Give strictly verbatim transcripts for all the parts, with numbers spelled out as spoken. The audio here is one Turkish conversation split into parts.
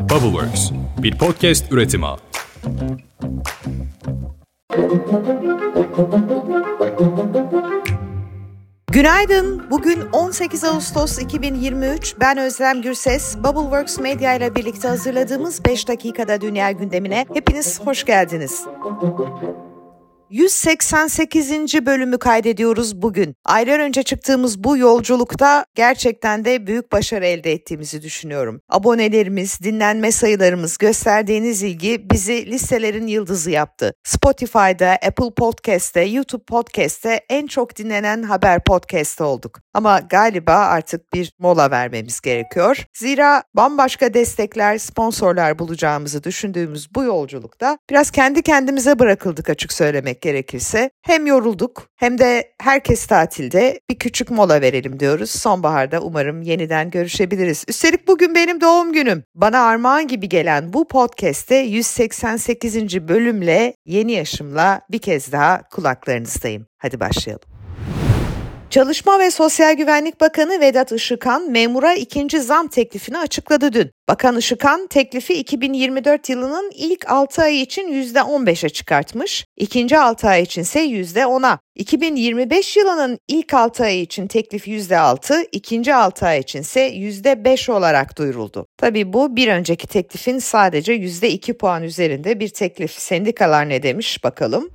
Bubbleworks, bir podcast üretimi. Günaydın. Bugün on sekiz Ağustos iki bin yirmi üç. Ben Özlem Gürses. Bubbleworks Media ile birlikte hazırladığımız beş dakikada dünya gündemine hepiniz hoş geldiniz. yüz seksen sekizinci bölümü kaydediyoruz bugün. Aylar önce çıktığımız bu yolculukta gerçekten de büyük başarı elde ettiğimizi düşünüyorum. Abonelerimiz, dinlenme sayılarımız, gösterdiğiniz ilgi bizi listelerin yıldızı yaptı. Spotify'da, Apple Podcast'te, YouTube Podcast'te en çok dinlenen haber podcast'ı olduk. Ama galiba artık bir mola vermemiz gerekiyor. Zira bambaşka destekler, sponsorlar bulacağımızı düşündüğümüz bu yolculukta biraz kendi kendimize bırakıldık açık söylemek gerekirse. Hem yorulduk hem de herkes tatilde, bir küçük mola verelim diyoruz. Sonbaharda umarım yeniden görüşebiliriz. Üstelik bugün benim doğum günüm. Bana armağan gibi gelen bu podcast'te yüz seksen sekizinci bölümle, yeni yaşımla bir kez daha kulaklarınızdayım. Hadi başlayalım. Çalışma ve Sosyal Güvenlik Bakanı Vedat Işıkhan, memura ikinci zam teklifini açıkladı dün. Bakan Işıkhan, teklifi iki bin yirmi dört yılının ilk altı ayı için yüzde on beşe çıkartmış, ikinci altı ay içinse yüzde ona. iki bin yirmi beş yılının ilk altı ayı için teklif yüzde altı, ikinci altı ay içinse yüzde beş olarak duyuruldu. Tabii bu bir önceki teklifin sadece yüzde iki puan üzerinde bir teklif. Sendikalar ne demiş bakalım.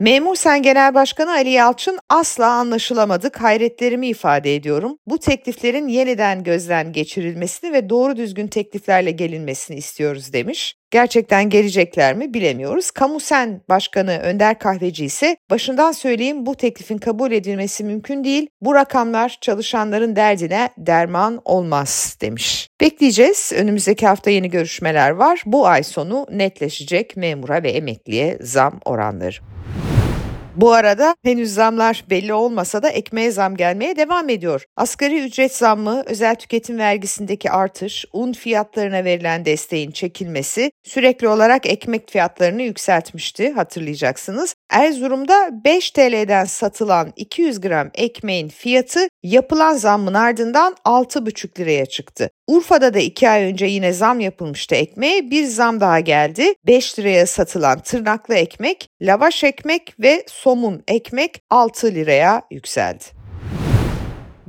Memur Sen Genel Başkanı Ali Yalçın, asla anlaşılamadık, hayretlerimi ifade ediyorum. Bu tekliflerin yeniden gözden geçirilmesini ve doğru düzgün tekliflerle gelinmesini istiyoruz demiş. Gerçekten gelecekler mi bilemiyoruz. Kamu Sen Başkanı Önder Kahveci ise, başından söyleyeyim, bu teklifin kabul edilmesi mümkün değil. Bu rakamlar çalışanların derdine derman olmaz demiş. Bekleyeceğiz. Önümüzdeki hafta yeni görüşmeler var. Bu ay sonu netleşecek memura ve emekliye zam oranları. Bu arada henüz zamlar belli olmasa da ekmeğe zam gelmeye devam ediyor. Asgari ücret zammı, özel tüketim vergisindeki artış, un fiyatlarına verilen desteğin çekilmesi sürekli olarak ekmek fiyatlarını yükseltmişti, hatırlayacaksınız. Erzurum'da beş Türk Lirası'dan satılan iki yüz gram ekmeğin fiyatı yapılan zammın ardından altı buçuk liraya çıktı. Urfa'da da iki ay önce yine zam yapılmıştı ekmeğe, bir zam daha geldi. beş liraya satılan tırnaklı ekmek, lavaş ekmek ve somun ekmek altı liraya yükseldi.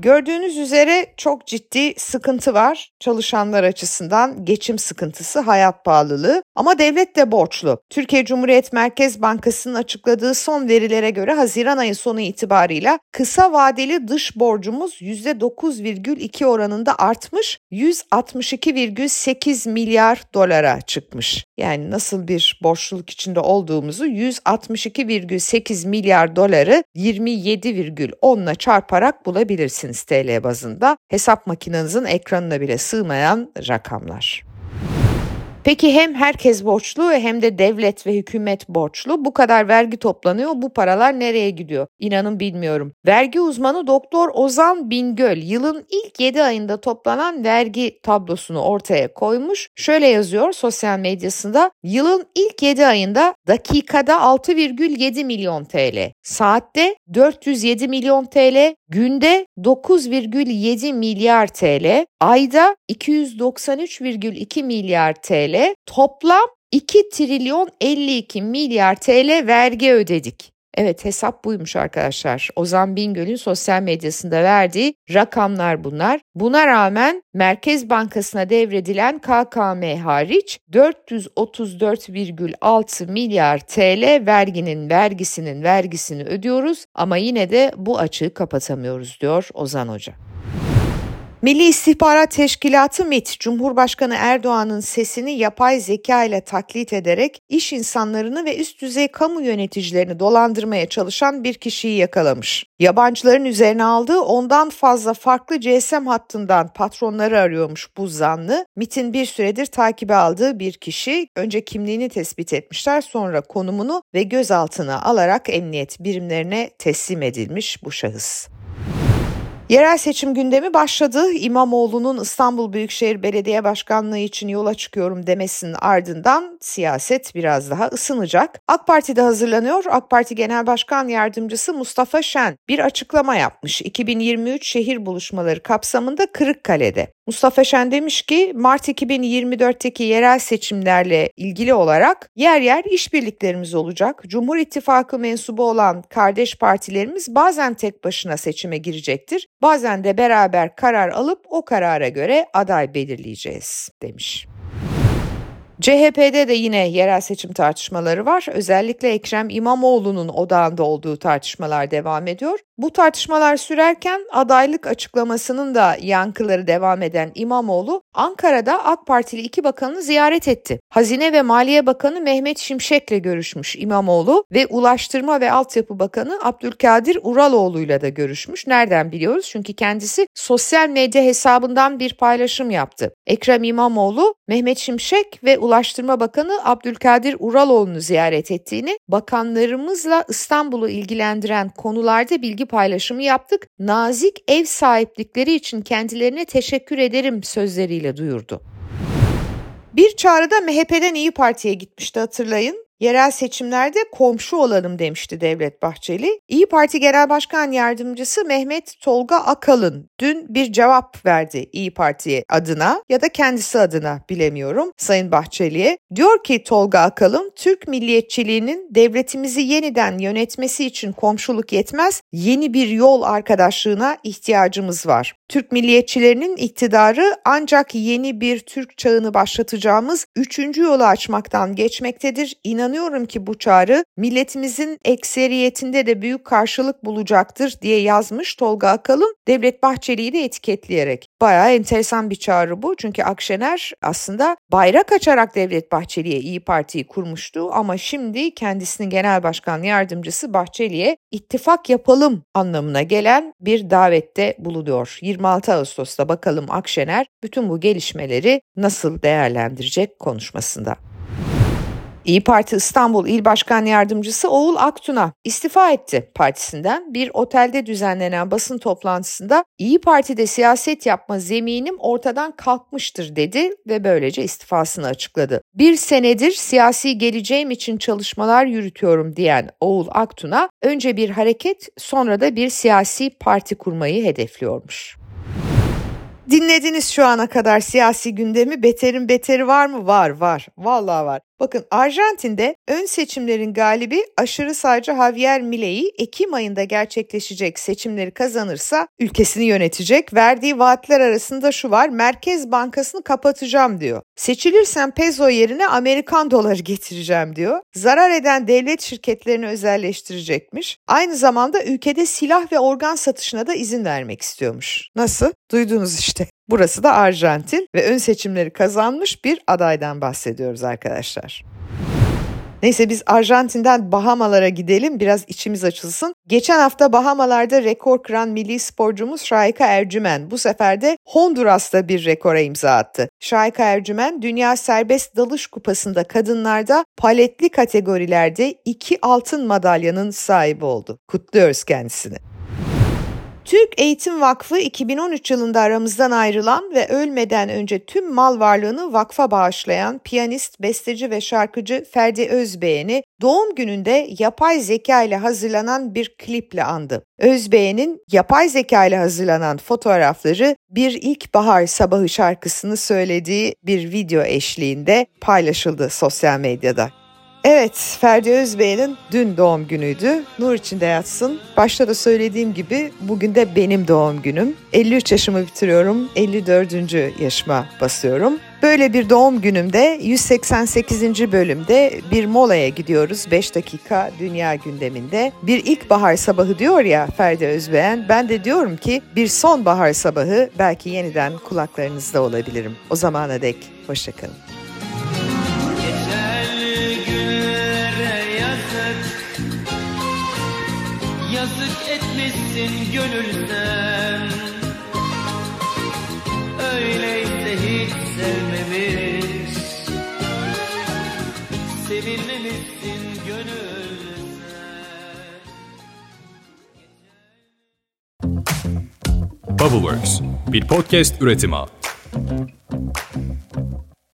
Gördüğünüz üzere çok ciddi sıkıntı var çalışanlar açısından, geçim sıkıntısı, hayat pahalılığı, ama devlet de borçlu. Türkiye Cumhuriyet Merkez Bankası'nın açıkladığı son verilere göre Haziran ayı sonu itibarıyla kısa vadeli dış borcumuz yüzde dokuz virgül iki oranında artmış, yüz altmış iki virgül sekiz milyar dolara çıkmış. Yani nasıl bir borçluluk içinde olduğumuzu yüz altmış iki virgül sekiz milyar doları yirmi yedi virgül onla çarparak bulabilirsiniz. T L bazında, hesap makinenizin ekranına bile sığmayan rakamlar. Peki hem herkes borçlu hem de devlet ve hükümet borçlu. Bu kadar vergi toplanıyor, bu paralar nereye gidiyor? İnanın bilmiyorum. Vergi uzmanı Doktor Ozan Bingöl yılın ilk yedi ayında toplanan vergi tablosunu ortaya koymuş. Şöyle yazıyor sosyal medyasında: yılın ilk yedi ayında dakikada altı virgül yedi milyon Türk Lirası, saatte dört yüz yedi milyon Türk Lirası, günde dokuz virgül yedi milyar Türk Lirası, ayda iki yüz doksan üç virgül iki milyar Türk Lirası, toplam iki trilyon elli iki milyar Türk Lirası vergi ödedik. Evet, hesap buymuş arkadaşlar. Ozan Bingöl'ün sosyal medyasında verdiği rakamlar bunlar. Buna rağmen Merkez Bankası'na devredilen K K M hariç dört yüz otuz dört virgül altı milyar Türk Lirası verginin vergisinin vergisini ödüyoruz, ama yine de bu açığı kapatamıyoruz diyor Ozan Hoca. Milli İstihbarat Teşkilatı MİT, Cumhurbaşkanı Erdoğan'ın sesini yapay zeka ile taklit ederek iş insanlarını ve üst düzey kamu yöneticilerini dolandırmaya çalışan bir kişiyi yakalamış. Yabancıların üzerine aldığı ondan fazla farklı C S M hattından patronları arıyormuş bu zanlı. MİT'in bir süredir takibe aldığı bir kişi. Önce kimliğini tespit etmişler, sonra konumunu ve gözaltına alarak emniyet birimlerine teslim edilmiş bu şahıs. Yerel seçim gündemi başladı. İmamoğlu'nun İstanbul Büyükşehir Belediye Başkanlığı için yola çıkıyorum demesinin ardından siyaset biraz daha ısınacak. AK Parti de hazırlanıyor. AK Parti Genel Başkan Yardımcısı Mustafa Şen bir açıklama yapmış. iki bin yirmi üç şehir buluşmaları kapsamında Kırıkkale'de. Mustafa Şen demiş ki Mart iki bin yirmi dörtteki yerel seçimlerle ilgili olarak yer yer işbirliklerimiz olacak. Cumhur İttifakı mensubu olan kardeş partilerimiz bazen tek başına seçime girecektir. Bazen de beraber karar alıp o karara göre aday belirleyeceğiz demiş. C H P'de de yine yerel seçim tartışmaları var. Özellikle Ekrem İmamoğlu'nun odağında olduğu tartışmalar devam ediyor. Bu tartışmalar sürerken adaylık açıklamasının da yankıları devam eden İmamoğlu, Ankara'da AK Partili iki bakanı ziyaret etti. Hazine ve Maliye Bakanı Mehmet Şimşek'le görüşmüş İmamoğlu ve Ulaştırma ve Altyapı Bakanı Abdülkadir Uraloğlu'yla da görüşmüş. Nereden biliyoruz? Çünkü kendisi sosyal medya hesabından bir paylaşım yaptı. Ekrem İmamoğlu, Mehmet Şimşek ve Ulaştırma Bakanı Abdülkadir Uraloğlu'nu ziyaret ettiğini, bakanlarımızla İstanbul'u ilgilendiren konularda bilgi paylaşımı yaptık, nazik ev sahiplikleri için kendilerine teşekkür ederim sözleriyle duyurdu. Bir çağrıda M H P'den İYİ Parti'ye gitmişti, hatırlayın. Yerel seçimlerde komşu olalım demişti Devlet Bahçeli. İYİ Parti Genel Başkan Yardımcısı Mehmet Tolga Akalın dün bir cevap verdi İYİ Parti adına ya da kendisi adına bilemiyorum Sayın Bahçeli'ye. Diyor ki Tolga Akalın, Türk milliyetçiliğinin devletimizi yeniden yönetmesi için komşuluk yetmez, yeni bir yol arkadaşlığına ihtiyacımız var. Türk milliyetçilerinin iktidarı ancak yeni bir Türk çağını başlatacağımız üçüncü yolu açmaktan geçmektedir. İnanıyorum ki bu çağrı milletimizin ekseriyetinde de büyük karşılık bulacaktır diye yazmış Tolga Akalın, Devlet Bahçeli'yi de etiketleyerek. Bayağı enteresan bir çağrı bu, çünkü Akşener aslında bayrak açarak Devlet Bahçeli'ye İYİ Parti'yi kurmuştu ama şimdi kendisinin genel başkan yardımcısı Bahçeli'ye ittifak yapalım anlamına gelen bir davette bulunuyor. yirmi altı Ağustos'ta bakalım Akşener bütün bu gelişmeleri nasıl değerlendirecek konuşmasında. İYİ Parti İstanbul İl Başkan Yardımcısı Oğul Aktuna istifa etti partisinden. Bir otelde düzenlenen basın toplantısında İYİ Parti'de siyaset yapma zeminim ortadan kalkmıştır dedi ve böylece istifasını açıkladı. Bir senedir siyasi geleceğim için çalışmalar yürütüyorum diyen Oğul Aktuna önce bir hareket sonra da bir siyasi parti kurmayı hedefliyormuş. Dinlediniz şu ana kadar siyasi gündemi. Beterin beteri var mı? Var, var. Vallahi var. Bakın Arjantin'de ön seçimlerin galibi aşırı sağcı Javier Milei Ekim ayında gerçekleşecek seçimleri kazanırsa ülkesini yönetecek. Verdiği vaatler arasında şu var: Merkez Bankası'nı kapatacağım diyor. Seçilirsem peso yerine Amerikan doları getireceğim diyor. Zarar eden devlet şirketlerini özelleştirecekmiş. Aynı zamanda ülkede silah ve organ satışına da izin vermek istiyormuş. Nasıl? Duydunuz işte. Burası da Arjantin ve ön seçimleri kazanmış bir adaydan bahsediyoruz arkadaşlar. Neyse biz Arjantin'den Bahamalara gidelim, biraz içimiz açılsın. Geçen hafta Bahamalar'da rekor kıran milli sporcumuz Şahika Ercümen bu sefer de Honduras'ta bir rekora imza attı. Şahika Ercümen Dünya Serbest Dalış Kupası'nda kadınlarda paletli kategorilerde iki altın madalyanın sahibi oldu. Kutluyoruz kendisini. Türk Eğitim Vakfı iki bin on üç yılında aramızdan ayrılan ve ölmeden önce tüm mal varlığını vakfa bağışlayan piyanist, besteci ve şarkıcı Ferdi Özbeğen'i doğum gününde yapay zeka ile hazırlanan bir kliple andı. Özbeğen'in yapay zeka ile hazırlanan fotoğrafları bir ilkbahar sabahı şarkısını söylediği bir video eşliğinde paylaşıldı sosyal medyada. Evet, Ferdi Özbeğen'in dün doğum günüydü. Nur içinde yatsın. Başta da söylediğim gibi bugün de benim doğum günüm. elli üç yaşımı bitiriyorum, elli dördüncü yaşıma basıyorum. Böyle bir doğum günümde yüz seksen sekizinci bölümde bir molaya gidiyoruz. beş dakika dünya gündeminde. Bir ilkbahar sabahı diyor ya Ferdi Özbeğen. Ben de diyorum ki bir sonbahar sabahı belki yeniden kulaklarınızda olabilirim. O zamana dek hoşçakalın. Yazık etmişsin gönülden, öyleyse hiç sevmemiş, sevilmemişsin gönülden. Bubbleworks bir podcast üretimi.